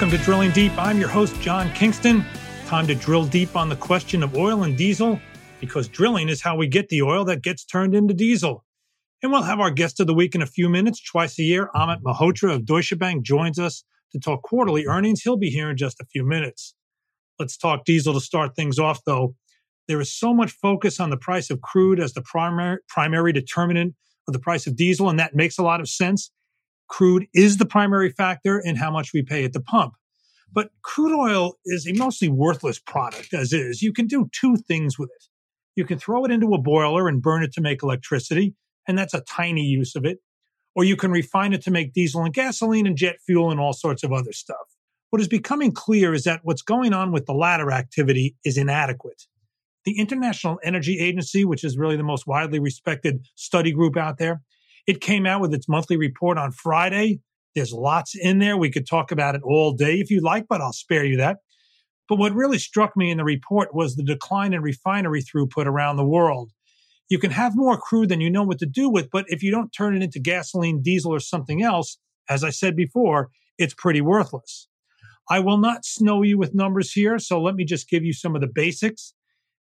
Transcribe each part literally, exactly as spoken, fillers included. Welcome to Drilling Deep. I'm your host, John Kingston. Time to drill deep on the question of oil and diesel, because drilling is how we get the oil that gets turned into diesel. And we'll have our guest of the week in a few minutes. Twice a year, Amit Mehrotra of Deutsche Bank joins us to talk quarterly earnings. He'll be here in just a few minutes. Let's talk diesel to start things off, though. There is so much focus on the price of crude as the primary, primary determinant of the price of diesel, and that makes a lot of sense. Crude is the primary factor in how much we pay at the pump. But crude oil is a mostly worthless product, as is. You can do two things with it. You can throw it into a boiler and burn it to make electricity, and that's a tiny use of it. Or you can refine it to make diesel and gasoline and jet fuel and all sorts of other stuff. What is becoming clear is that what's going on with the latter activity is inadequate. The International Energy Agency, which is really the most widely respected study group out there, it came out with its monthly report on Friday. There's lots in there. We could talk about it all day if you like, but I'll spare you that. But what really struck me in the report was the decline in refinery throughput around the world. You can have more crude than you know what to do with, but if you don't turn it into gasoline, diesel, or something else, as I said before, it's pretty worthless. I will not snow you with numbers here, so let me just give you some of the basics.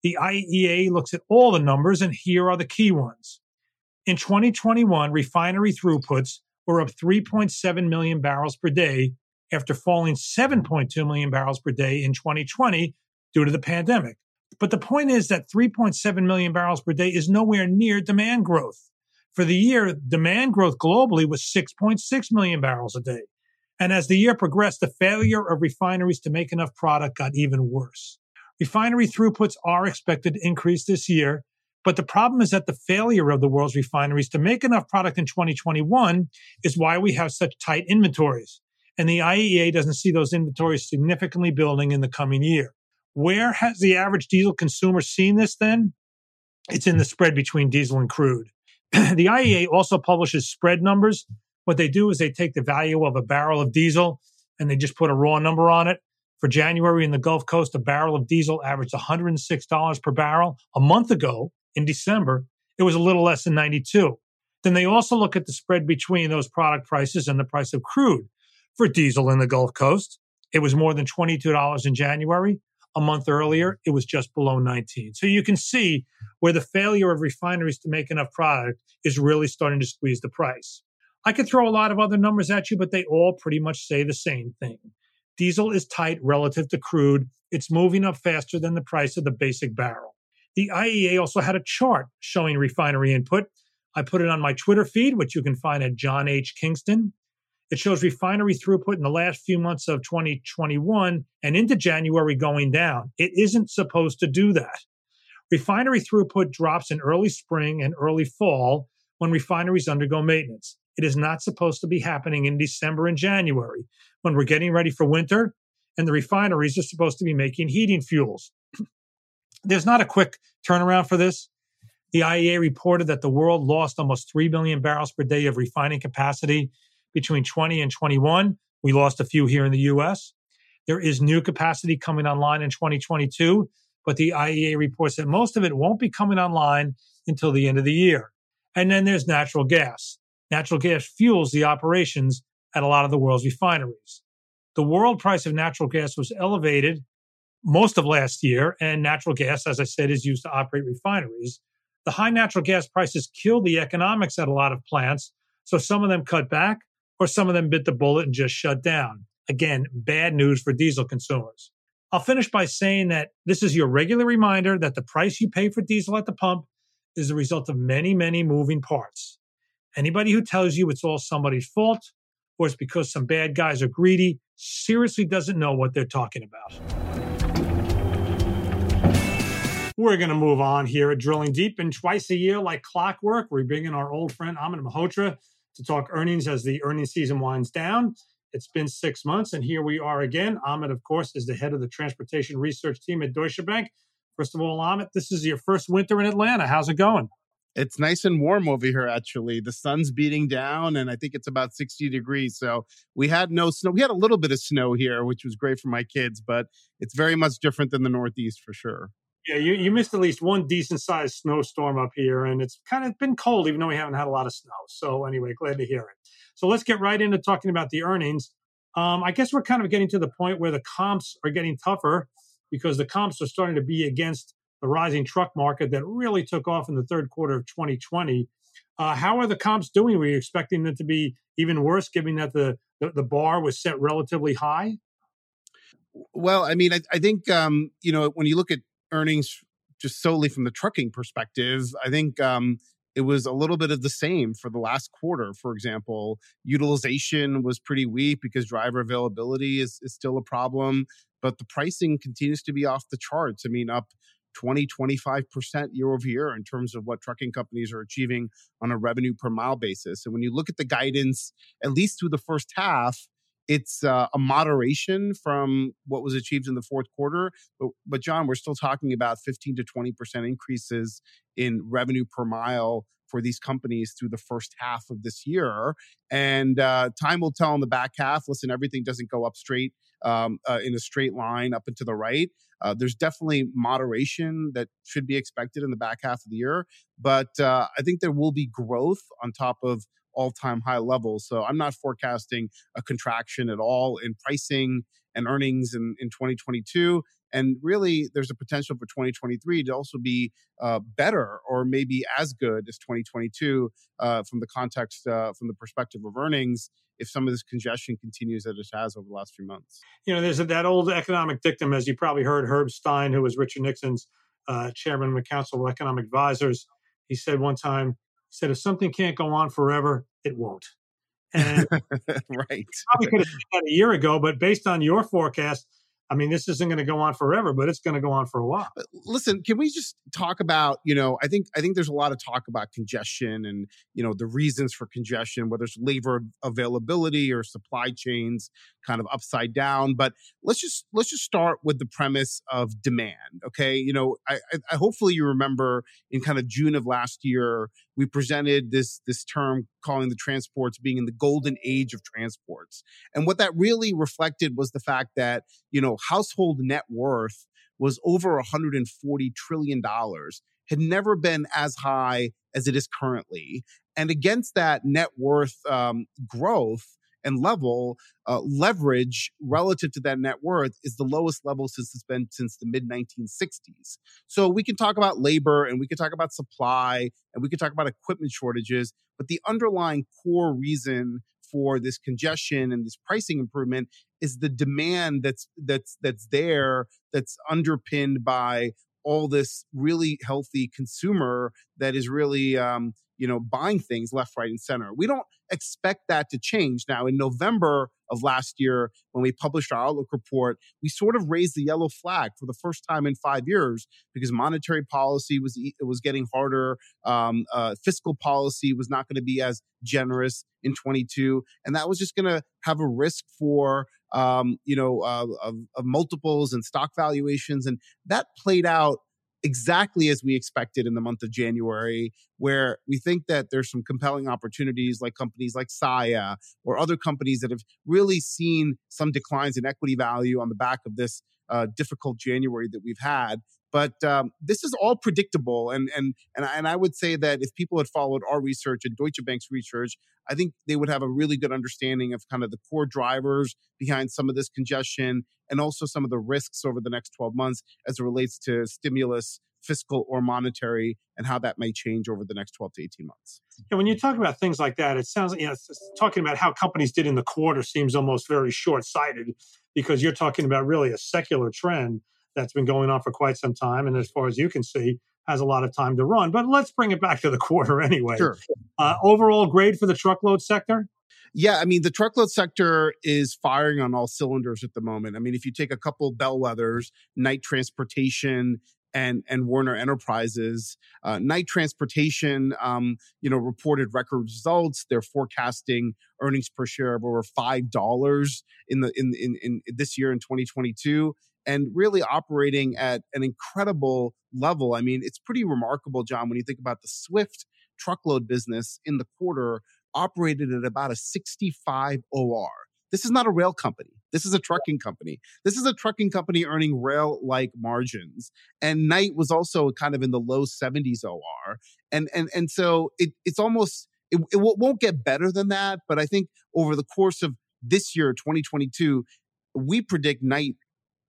The I E A looks at all the numbers, and here are the key ones. In twenty twenty-one, refinery throughputs were up three point seven million barrels per day after falling seven point two million barrels per day in twenty twenty due to the pandemic. But the point is that three point seven million barrels per day is nowhere near demand growth. For the year, demand growth globally was six point six million barrels a day. And as the year progressed, the failure of refineries to make enough product got even worse. Refinery throughputs are expected to increase this year, but the problem is that the failure of the world's refineries to make enough product in twenty twenty-one is why we have such tight inventories. And the I E A doesn't see those inventories significantly building in the coming year. Where has the average diesel consumer seen this then? It's in the spread between diesel and crude. The I E A also publishes spread numbers. What they do is they take the value of a barrel of diesel and they just put a raw number on it. For January in the Gulf Coast, a barrel of diesel averaged one hundred six dollars per barrel. A month ago, in December, it was a little less than ninety-two dollars. Then they also look at the spread between those product prices and the price of crude. For diesel in the Gulf Coast, it was more than twenty-two dollars in January. A month earlier, it was just below nineteen dollars. So you can see where the failure of refineries to make enough product is really starting to squeeze the price. I could throw a lot of other numbers at you, but they all pretty much say the same thing. Diesel is tight relative to crude. It's moving up faster than the price of the basic barrel. The I E A also had a chart showing refinery input. I put it on my Twitter feed, which you can find at John H. Kingston. It shows refinery throughput in the last few months of twenty twenty-one and into January going down. It isn't supposed to do that. Refinery throughput drops in early spring and early fall when refineries undergo maintenance. It is not supposed to be happening in December and January when we're getting ready for winter and the refineries are supposed to be making heating fuels. There's not a quick turnaround for this. The I E A reported that the world lost almost three million barrels per day of refining capacity between twenty and twenty-one. We lost a few here in the U S. There is new capacity coming online in twenty twenty-two, but the I E A reports that most of it won't be coming online until the end of the year. And then there's natural gas. Natural gas fuels the operations at a lot of the world's refineries. The world price of natural gas was elevated most of last year, and natural gas, as I said, is used to operate refineries. The high natural gas prices killed the economics at a lot of plants, so some of them cut back, or some of them bit the bullet and just shut down. Again, bad news for diesel consumers. I'll finish by saying that this is your regular reminder that the price you pay for diesel at the pump is the result of many, many moving parts. Anybody who tells you it's all somebody's fault or it's because some bad guys are greedy seriously doesn't know what they're talking about. We're going to move on here at Drilling Deep. And twice a year, like clockwork, we bring in our old friend Amit Mehrotra to talk earnings as the earnings season winds down. It's been six months, and here we are again. Amit, of course, is the head of the transportation research team at Deutsche Bank. First of all, Amit, this is your first winter in Atlanta. How's it going? It's nice and warm over here, actually. The sun's beating down, and I think it's about sixty degrees. So we had no snow. We had a little bit of snow here, which was great for my kids, but it's very much different than the Northeast for sure. Yeah, you, you missed at least one decent-sized snowstorm up here, and it's kind of been cold, even though we haven't had a lot of snow. So anyway, glad to hear it. So let's get right into talking about the earnings. Um, I guess we're kind of getting to the point where the comps are getting tougher because the comps are starting to be against the rising truck market that really took off in the third quarter of twenty twenty. Uh, how are the comps doing? Were you expecting them to be even worse, given that the, the, the bar was set relatively high? Well, I mean, I, I think, um, you know, when you look at earnings just solely from the trucking perspective, I think um, it was a little bit of the same for the last quarter. For example, utilization was pretty weak because driver availability is, is still a problem, but the pricing continues to be off the charts. I mean, up twenty, twenty-five percent year over year in terms of what trucking companies are achieving on a revenue per mile basis. And when you look at the guidance, at least through the first half, it's uh, a moderation from what was achieved in the fourth quarter. But, but John, we're still talking about fifteen to twenty percent increases in revenue per mile for these companies through the first half of this year. And uh, time will tell in the back half. Listen, everything doesn't go up straight um, uh, in a straight line up and to the right. Uh, there's definitely moderation that should be expected in the back half of the year. But uh, I think there will be growth on top of all-time high levels. So I'm not forecasting a contraction at all in pricing and earnings in, in twenty twenty-two. And really, there's a potential for twenty twenty-three to also be uh, better or maybe as good as twenty twenty-two uh, from the context, uh, from the perspective of earnings, if some of this congestion continues that it has over the last few months. You know, there's that old economic dictum, as you probably heard, Herb Stein, who was Richard Nixon's uh, chairman of the Council of Economic Advisors. He said one time, He said, if something can't go on forever, it won't. And right. Probably could have said that a year ago, but based on your forecast, I mean, this isn't going to go on forever, but it's going to go on for a while. Listen, can we just talk about, you know, I think I think there's a lot of talk about congestion and, you know, the reasons for congestion, whether it's labor availability or supply chains kind of upside down. But let's just let's just start with the premise of demand. OK, you know, I, I hopefully you remember in kind of June of last year, we presented this this term calling the transports being in the golden age of transports. And what that really reflected was the fact that, you know, household net worth was over one hundred forty trillion dollars, had never been as high as it is currently. And against that net worth um, growth and level, uh, leverage relative to that net worth is the lowest level since it's been since the mid nineteen sixties. So we can talk about labor and we can talk about supply and we can talk about equipment shortages, but the underlying core reason for this congestion and this pricing improvement is the demand that's that's that's there, that's underpinned by all this really healthy consumer that is really um, you know buying things left, right, and center. We don't expect that to change. Now, in November of last year, when we published our Outlook report, we sort of raised the yellow flag for the first time in five years because monetary policy was was getting harder. Um, uh, fiscal policy was not going to be as generous in twenty-two, and that was just going to have a risk for um, you know uh, of, of multiples and stock valuations, and that played out exactly as we expected in the month of January, where we think that there's some compelling opportunities like companies like Saia or other companies that have really seen some declines in equity value on the back of this uh, difficult January that we've had. But um, this is all predictable. And, and, and, and I would say that if people had followed our research and Deutsche Bank's research, I think they would have a really good understanding of kind of the core drivers behind some of this congestion and also some of the risks over the next twelve months as it relates to stimulus, fiscal or monetary, and how that may change over the next twelve to eighteen months. Yeah, when you talk about things like that, it sounds, you know, talking about how companies did in the quarter seems almost very short-sighted because you're talking about really a secular trend that's been going on for quite some time, and as far as you can see, has a lot of time to run. But let's bring it back to the quarter anyway. Sure. Uh, overall grade for the truckload sector? Yeah, I mean, the truckload sector is firing on all cylinders at the moment. I mean, if you take a couple bellwethers, Knight Transportation and and Werner Enterprises, uh, Knight Transportation, um, you know, reported record results. They're forecasting earnings per share of over five dollars in the in, in in this year in twenty twenty-two. And really operating at an incredible level. I mean, it's pretty remarkable, John, when you think about the Swift truckload business in the quarter operated at about a sixty-five O R. This is not a rail company. This is a trucking company. This is a trucking company earning rail-like margins. And Knight was also kind of in the low seventies O R. And and and so it it's almost, it, it won't get better than that. But I think over the course of this year, twenty twenty-two, we predict Knight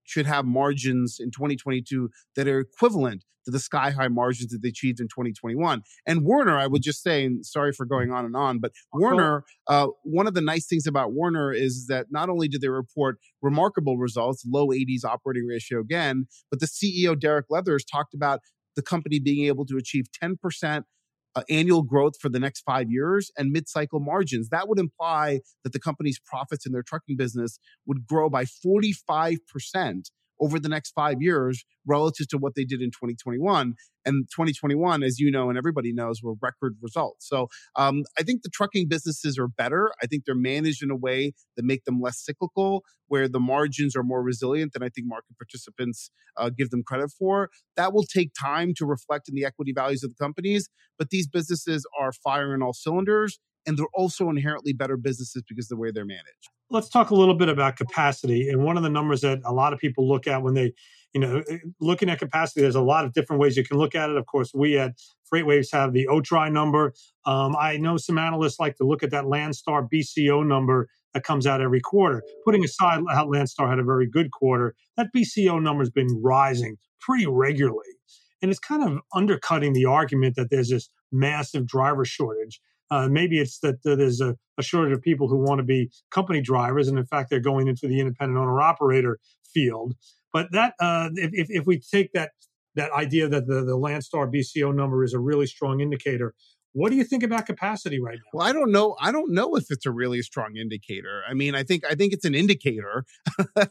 should have margins in twenty twenty-two that are equivalent to the sky-high margins that they achieved in twenty twenty-one. And Werner, I would just say, and sorry for going on and on, but Werner, uh, one of the nice things about Werner is that not only did they report remarkable results, low eighties operating ratio again, but the C E O, Derek Leathers, talked about the company being able to achieve ten percent Uh, annual growth for the next five years and mid-cycle margins. That would imply that the company's profits in their trucking business would grow by forty-five percent over the next five years relative to what they did in twenty twenty-one. And twenty twenty-one, as you know and everybody knows, were record results. So um, I think the trucking businesses are better. I think they're managed in a way that make them less cyclical, where the margins are more resilient than I think market participants uh, give them credit for. That will take time to reflect in the equity values of the companies, but these businesses are firing all cylinders, and they're also inherently better businesses because of the way they're managed. Let's talk a little bit about capacity. And one of the numbers that a lot of people look at when they, you know, looking at capacity, there's a lot of different ways you can look at it. Of course, we at FreightWaves have the O T R I number. Um, I know some analysts like to look at that Landstar B C O number that comes out every quarter. Putting aside how Landstar had a very good quarter, that B C O number has been rising pretty regularly. And it's kind of undercutting the argument that there's this massive driver shortage. Uh, maybe it's that uh, there's a, a shortage of people who want to be company drivers, and in fact, they're going into the independent owner-operator field. But that, uh, if if we take that that idea that the, the Landstar B C O number is a really strong indicator, what do you think about capacity right now? Well, I don't know. I don't know if it's a really strong indicator. I mean, I think I think it's an indicator. uh,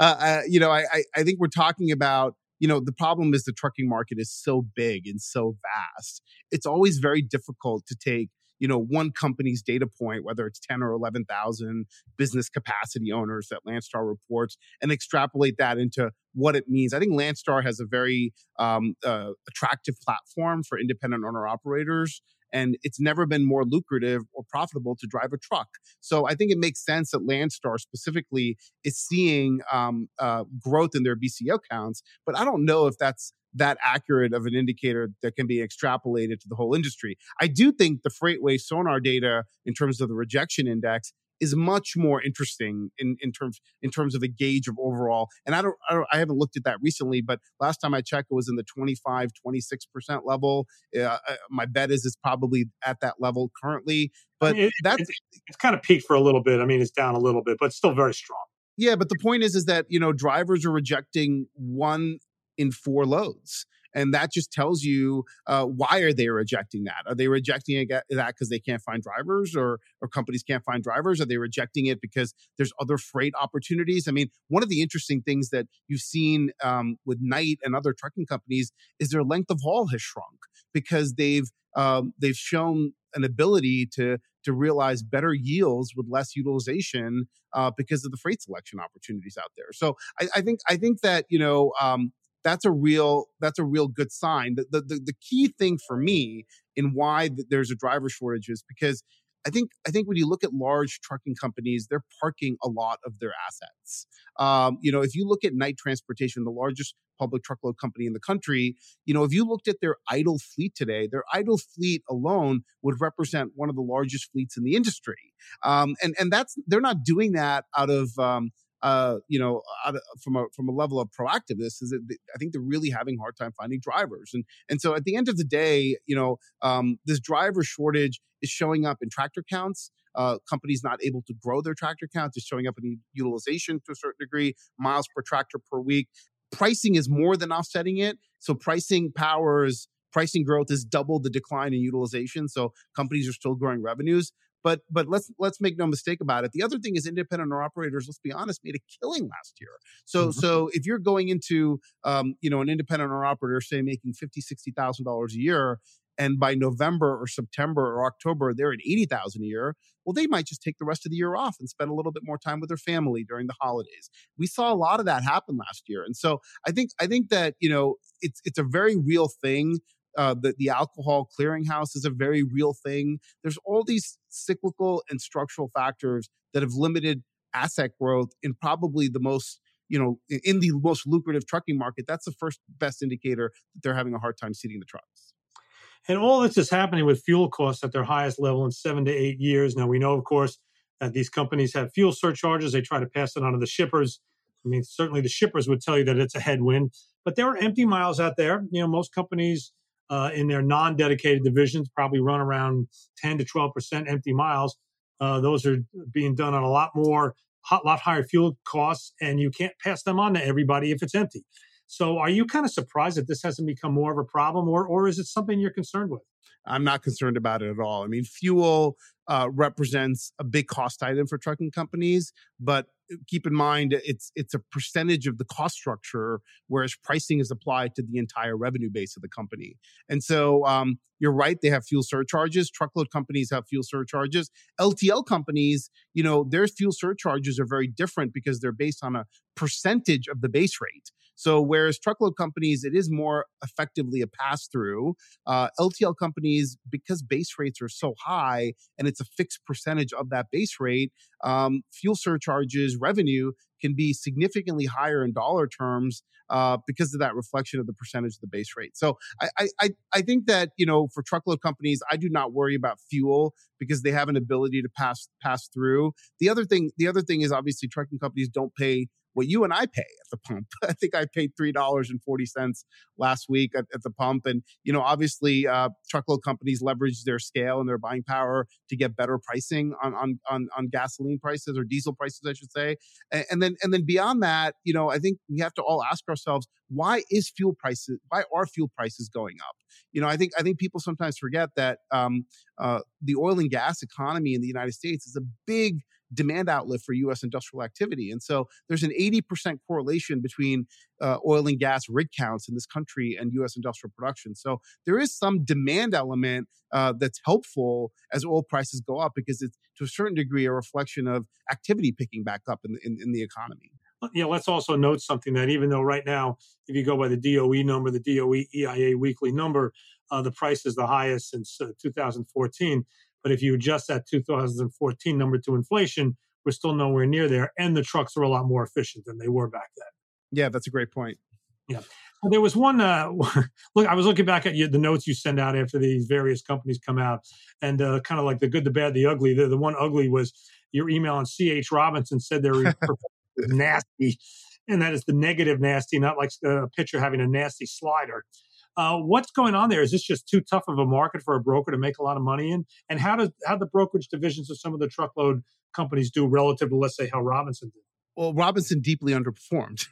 I, you know, I I think we're talking about. You know, the problem is the trucking market is so big and so vast. It's always very difficult to take, you know, one company's data point, whether it's ten or eleven thousand business capacity owners that Landstar reports, and extrapolate that into what it means. I think Landstar has a very um, uh, attractive platform for independent owner-operators, and it's never been more lucrative or profitable to drive a truck. So I think it makes sense that Landstar specifically is seeing um, uh, growth in their B C O counts, but I don't know if that's that accurate of an indicator that can be extrapolated to the whole industry. I do think the FreightWaves SONAR data in terms of the rejection index is much more interesting in, in terms in terms of a gauge of overall. And I don't, I don't I haven't looked at that recently, but last time I checked, it was in the twenty-five, twenty-six percent level. Uh, my bet is it's probably at that level currently. But I mean, it, that's it, it's kind of peaked for a little bit. I mean, it's down a little bit, but still very strong. Yeah, but the point is, is that you know drivers are rejecting one in four loads. And that just tells you uh, why are they rejecting that? Are they rejecting that because they can't find drivers or or companies can't find drivers? Are they rejecting it because there's other freight opportunities? I mean, one of the interesting things that you've seen um, with Knight and other trucking companies is their length of haul has shrunk because they've um, they've shown an ability to to realize better yields with less utilization uh, because of the freight selection opportunities out there. So I, I think I think that you know. Um, That's a real. That's a real good sign. The, the the key thing for me in why there's a driver shortage is because I think I think when you look at large trucking companies, they're parking a lot of their assets. Um, you know, if you look at Knight Transportation, the largest public truckload company in the country, you know, if you looked at their idle fleet today, their idle fleet alone would represent one of the largest fleets in the industry. Um, and and that's they're not doing that out of um, Uh, you know, from a from a level of proactiveness, is that I think they're really having a hard time finding drivers, and and so at the end of the day, you know, um, this driver shortage is showing up in tractor counts. Uh, companies not able to grow their tractor counts is showing up in utilization to a certain degree, miles per tractor per week. Pricing is more than offsetting it, so pricing power is pricing growth is double the decline in utilization. So companies are still growing revenues. But but let's let's make no mistake about it. The other thing is independent operators, let's be honest, made a killing last year. So mm-hmm. so if you're going into um, you know an independent operator, say making fifty thousand dollars, sixty thousand dollars a year, and by November or September or October, they're at eighty thousand dollars a year, well, they might just take the rest of the year off and spend a little bit more time with their family during the holidays. We saw a lot of that happen last year. And so I think I think that you know it's it's a very real thing. Uh, the, the alcohol clearinghouse is a very real thing. There's all these cyclical and structural factors that have limited asset growth in probably the most, you know, in the most lucrative trucking market. That's the first best indicator that they're having a hard time seating the trucks. And all this is happening with fuel costs at their highest level in seven to eight years. Now, we know, of course, Uh, these companies have fuel surcharges. They try to pass it on to the shippers. I mean, certainly the shippers would tell you that it's a headwind, but there are empty miles out there. You know, most companies uh, in their non-dedicated divisions probably run around ten to twelve percent empty miles. Uh, those are being done on a lot more, a lot higher fuel costs, and you can't pass them on to everybody if it's empty. So are you kind of surprised that this hasn't become more of a problem, or or is it something you're concerned with? I'm not concerned about it at all. I mean, fuel uh, represents a big cost item for trucking companies, but keep in mind, it's it's a percentage of the cost structure, whereas pricing is applied to the entire revenue base of the company. And so um, you're right, they have fuel surcharges. Truckload companies have fuel surcharges. L T L companies, you know, their fuel surcharges are very different because they're based on a percentage of the base rate. So whereas truckload companies, it is more effectively a pass-through, uh, L T L companies, because base rates are so high and it's a fixed percentage of that base rate, um, fuel surcharges, revenue can be significantly higher in dollar terms uh, because of that reflection of the percentage of the base rate. So I, I I think that, you know, for truckload companies, I do not worry about fuel because they have an ability to pass pass through. The other thing, the other thing is obviously trucking companies don't pay what you and I pay at the pump. I think I paid three dollars and forty cents last week at, at the pump. And, you know, obviously uh, truckload companies leverage their scale and their buying power to get better pricing on on on, on gasoline prices or diesel prices, I should say. And, and then and then beyond that, you know, I think we have to all ask ourselves, why is fuel prices, why are fuel prices going up? You know, I think I think people sometimes forget that um, uh, the oil and gas economy in the United States is a big demand outlet for U S industrial activity. And so there's an eighty percent correlation between uh, oil and gas rig counts in this country and U S industrial production. So there is some demand element uh, that's helpful as oil prices go up because it's, to a certain degree, a reflection of activity picking back up in, in, in the economy. You know, let's also note something that even though right now, if you go by the D O E number, the D O E E I A weekly number, uh, the price is the highest since uh, two thousand fourteen. But if you adjust that two thousand fourteen number to inflation, we're still nowhere near there. And the trucks are a lot more efficient than they were back then. Yeah, that's a great point. Yeah. Well, there was one, uh, look, I was looking back at you, the notes you send out after these various companies come out. And uh, kind of like the good, the bad, the ugly. The, the one ugly was your email on C H. Robinson said they're nasty. And that is the negative nasty, not like a pitcher having a nasty slider. Uh, what's going on there? Is this just too tough of a market for a broker to make a lot of money in? And how does how the brokerage divisions of some of the truckload companies do relative to, let's say, how Robinson did? Well, Robinson deeply underperformed.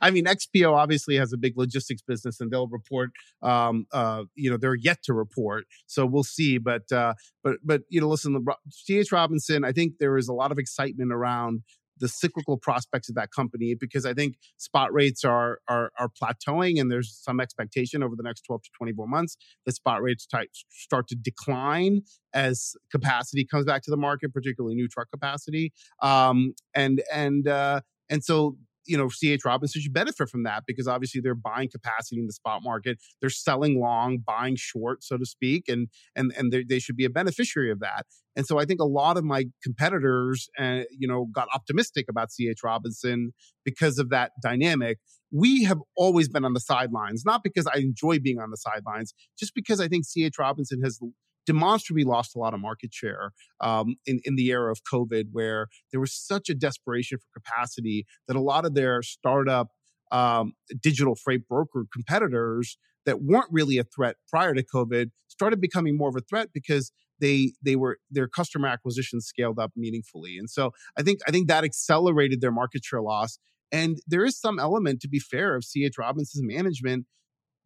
I mean, X P O obviously has a big logistics business, and they'll report. Um, uh, you know, they're yet to report, so we'll see. But uh, but but you know, listen, C H. Robinson. I think there is a lot of excitement around the cyclical prospects of that company, because I think spot rates are, are are plateauing, and there's some expectation over the next twelve to twenty-four months that spot rates type start to decline as capacity comes back to the market, particularly new truck capacity. Um, and and uh, and so. You know, C H. Robinson should benefit from that because obviously they're buying capacity in the spot market. They're selling long, buying short, so to speak, and and and they should be a beneficiary of that. And so I think a lot of my competitors, uh, you know, got optimistic about C H. Robinson because of that dynamic. We have always been on the sidelines, not because I enjoy being on the sidelines, just because I think C H. Robinson has demonstrably lost a lot of market share um, in, in the era of COVID, where there was such a desperation for capacity that a lot of their startup um, digital freight broker competitors that weren't really a threat prior to COVID started becoming more of a threat because they they were their customer acquisition scaled up meaningfully, and so I think I think that accelerated their market share loss. And there is some element, to be fair, of C H. Robinson's management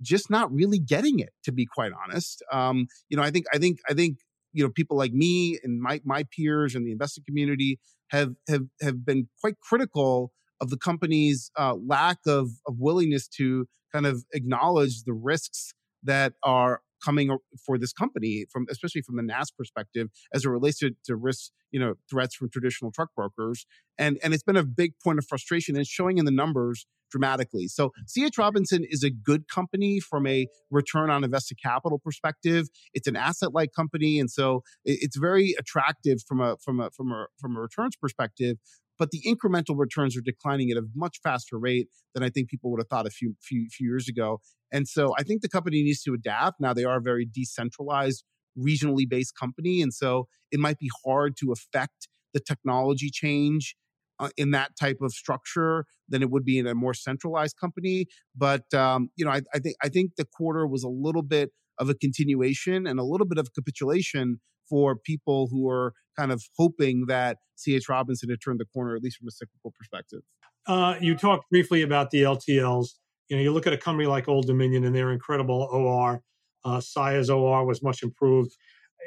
just not really getting it, to be quite honest. Um, you know, I think, I think, I think, you know, people like me and my my peers and the investing community have have have been quite critical of the company's uh, lack of of willingness to kind of acknowledge the risks that are coming for this company, from especially from the N A S perspective, as it relates to, to risk, you know, threats from traditional truck brokers. And and it's been a big point of frustration, and it's showing in the numbers dramatically. So C H. Robinson is a good company from a return on invested capital perspective. It's an asset-light company, and so it's very attractive from a from a from a from a returns perspective. But the incremental returns are declining at a much faster rate than I think people would have thought a few, few few years ago. And so I think the company needs to adapt. Now, they are a very decentralized regionally based company. And so it might be hard to affect the technology change uh, in that type of structure than it would be in a more centralized company. But, um, you know, I, I think I think the quarter was a little bit of a continuation and a little bit of capitulation for people who are kind of hoping that C H. Robinson had turned the corner, at least from a cyclical perspective. Uh, you talked briefly about the L T Ls. You know, you look at a company like Old Dominion and their incredible O R. Uh, Saia's O R was much improved.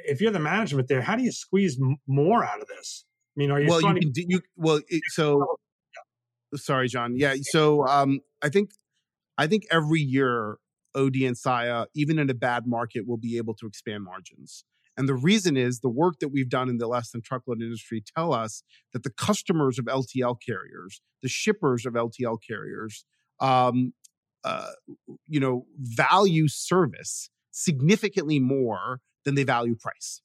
If you're the management there, how do you squeeze m- more out of this? I mean, are you? Well, you can do, you, well, it, so yeah. Sorry, John. Yeah, so um, I think I think every year O D and Saia, even in a bad market, will be able to expand margins. And the reason is the work that we've done in the less than truckload industry tell us that the customers of L T L carriers, the shippers of L T L carriers, um, uh, you know, value service significantly more than they value price.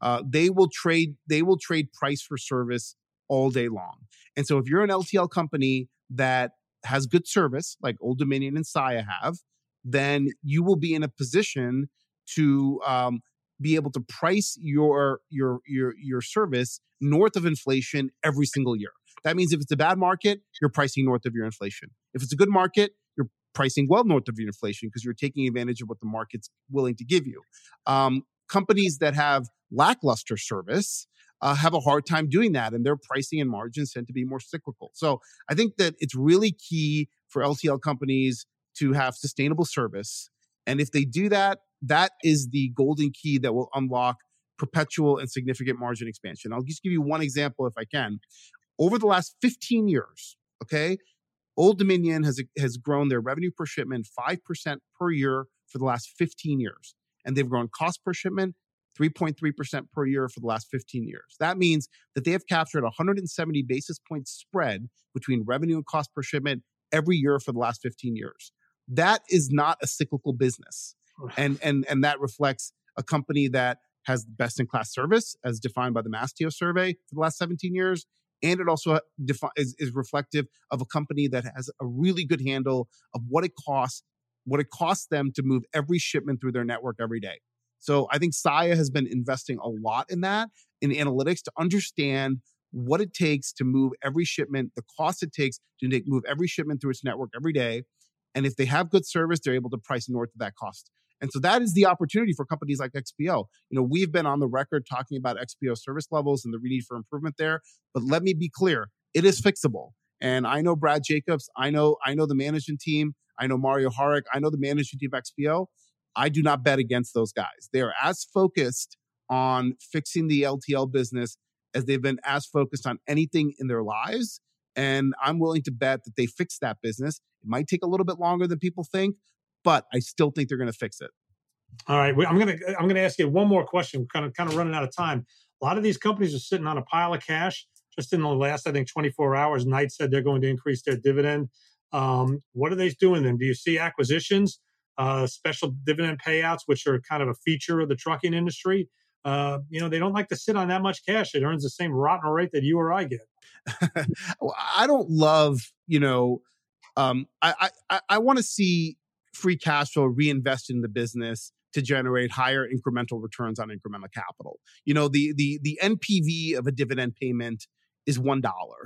Uh, they will trade. They will trade price for service all day long. And so, if you're an L T L company that has good service, like Old Dominion and Saia have, then you will be in a position to um, be able to price your your your your service north of inflation every single year. That means if it's a bad market, you're pricing north of your inflation. If it's a good market, you're pricing well north of your inflation because you're taking advantage of what the market's willing to give you. Um, companies that have lackluster service uh, have a hard time doing that, and their pricing and margins tend to be more cyclical. So I think that it's really key for L T L companies to have sustainable service. And if they do that, that is the golden key that will unlock perpetual and significant margin expansion. I'll just give you one example if I can. Over the last fifteen years, okay, Old Dominion has, has grown their revenue per shipment five percent per year for the last fifteen years. And they've grown cost per shipment three point three percent per year for the last fifteen years. That means that they have captured one hundred seventy basis point spread between revenue and cost per shipment every year for the last fifteen years. That is not a cyclical business. And and and that reflects a company that has best-in-class service, as defined by the Mastio survey for the last seventeen years. And it also defi- is, is reflective of a company that has a really good handle of what it costs, what it costs them to move every shipment through their network every day. So I think Saia has been investing a lot in that, in analytics, to understand what it takes to move every shipment, the cost it takes to move every shipment through its network every day. And if they have good service, they're able to price north of that cost. And so that is the opportunity for companies like X P O. You know, we've been on the record talking about X P O service levels and the need for improvement there. But let me be clear, it is fixable. And I know Brad Jacobs. I know I know the management team. I know Mario Harik. I know the management team of X P O. I do not bet against those guys. They are as focused on fixing the L T L business as they've been as focused on anything in their lives. And I'm willing to bet that they fix that business. It might take a little bit longer than people think, but I still think they're going to fix it. All right, I'm going to I'm going to ask you one more question. We're kind of kind of running out of time. A lot of these companies are sitting on a pile of cash. Just in the last, I think, twenty-four hours, Knight said they're going to increase their dividend. Um, what are they doing then? Do you see acquisitions, uh, special dividend payouts, which are kind of a feature of the trucking industry? Uh, you know, they don't like to sit on that much cash. It earns the same rotten rate that you or I get. I don't love, you know, um, I I, I want to see free cash flow reinvested in the business to generate higher incremental returns on incremental capital. You know, the the the N P V of a dividend payment is one dollar.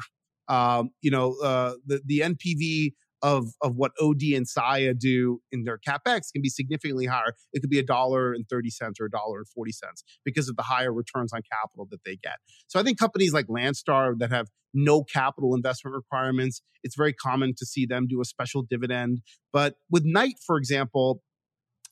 Um, you know, uh, the, the N P V of of what O D and Saia do in their CapEx can be significantly higher. It could be one dollar and thirty cents or one dollar and forty cents because of the higher returns on capital that they get. So I think companies like Landstar that have no capital investment requirements, it's very common to see them do a special dividend. But with Knight, for example,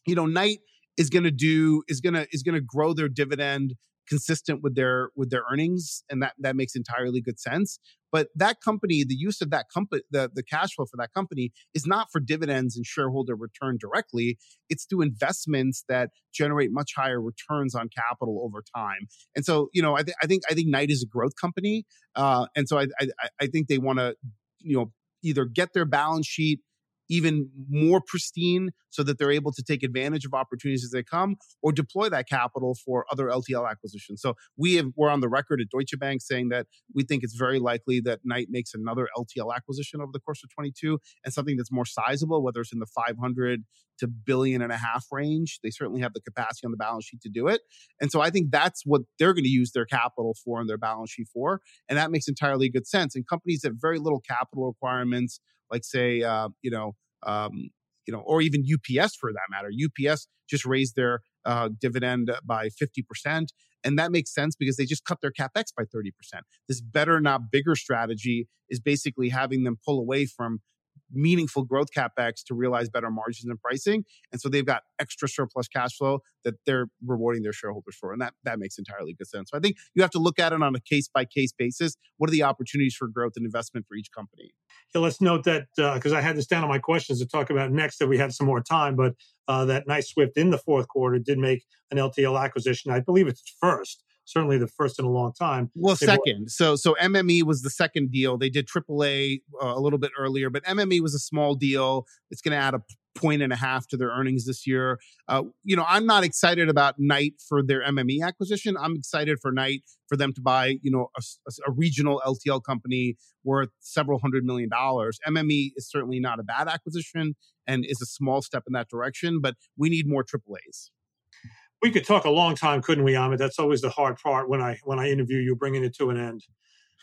you know, Knight is going to do is going to is going to grow their dividend consistent with their with their earnings, and that that makes entirely good sense. But that company, the use of that company, the, the cash flow for that company is not for dividends and shareholder return directly. It's through investments that generate much higher returns on capital over time. And so, you know, I, th- I think I think Knight is a growth company, uh, and so I I, I think they want to, you know, either get their balance sheet even more pristine so that they're able to take advantage of opportunities as they come or deploy that capital for other L T L acquisitions. So we have, we're on the record at Deutsche Bank saying that we think it's very likely that Knight makes another L T L acquisition over the course of twenty-two and something that's more sizable, whether it's in the five hundred to billion and a half range. They certainly have the capacity on the balance sheet to do it. And so I think that's what they're going to use their capital for and their balance sheet for. And that makes entirely good sense. And companies that have very little capital requirements, like say, uh, you know, um, you know, or even U P S for that matter. U P S just raised their uh, dividend by fifty percent. And that makes sense because they just cut their CapEx by thirty percent. This better, not bigger strategy is basically having them pull away from meaningful growth CapEx to realize better margins and pricing. And so they've got extra surplus cash flow that they're rewarding their shareholders for. And that, that makes entirely good sense. So I think you have to look at it on a case-by-case basis. What are the opportunities for growth and investment for each company? Yeah, let's note that, because uh, I had this down on my questions to talk about next, that we had some more time, but uh, that Knight Swift in the fourth quarter did make an L T L acquisition. I believe it's first. Certainly the first in a long time. Well, they second. Were... So so M M E was the second deal. They did triple A uh, a little bit earlier, but M M E was a small deal. It's going to add a point and a half to their earnings this year. Uh, you know, I'm not excited about Knight for their M M E acquisition. I'm excited for Knight for them to buy, you know, a, a, a regional L T L company worth several hundred million dollars. M M E is certainly not a bad acquisition and is a small step in that direction, but we need more triple A's. We could talk a long time, couldn't we, Amit? That's always the hard part when I when I interview you, bringing it to an end.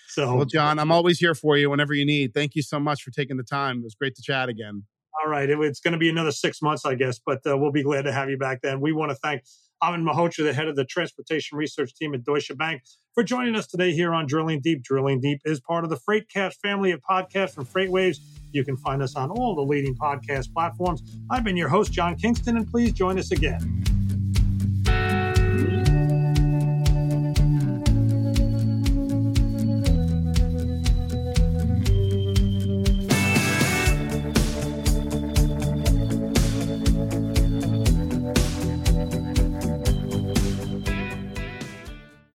So, well, John, I'm always here for you whenever you need. Thank you so much for taking the time. It was great to chat again. All right. It, it's going to be another six months, I guess, but uh, we'll be glad to have you back then. We want to thank Amit Mehrotra, the head of the transportation research team at Deutsche Bank, for joining us today here on Drilling Deep. Drilling Deep is part of the Freightcast family of podcasts from FreightWaves. You can find us on all the leading podcast platforms. I've been your host, John Kingston, and please join us again.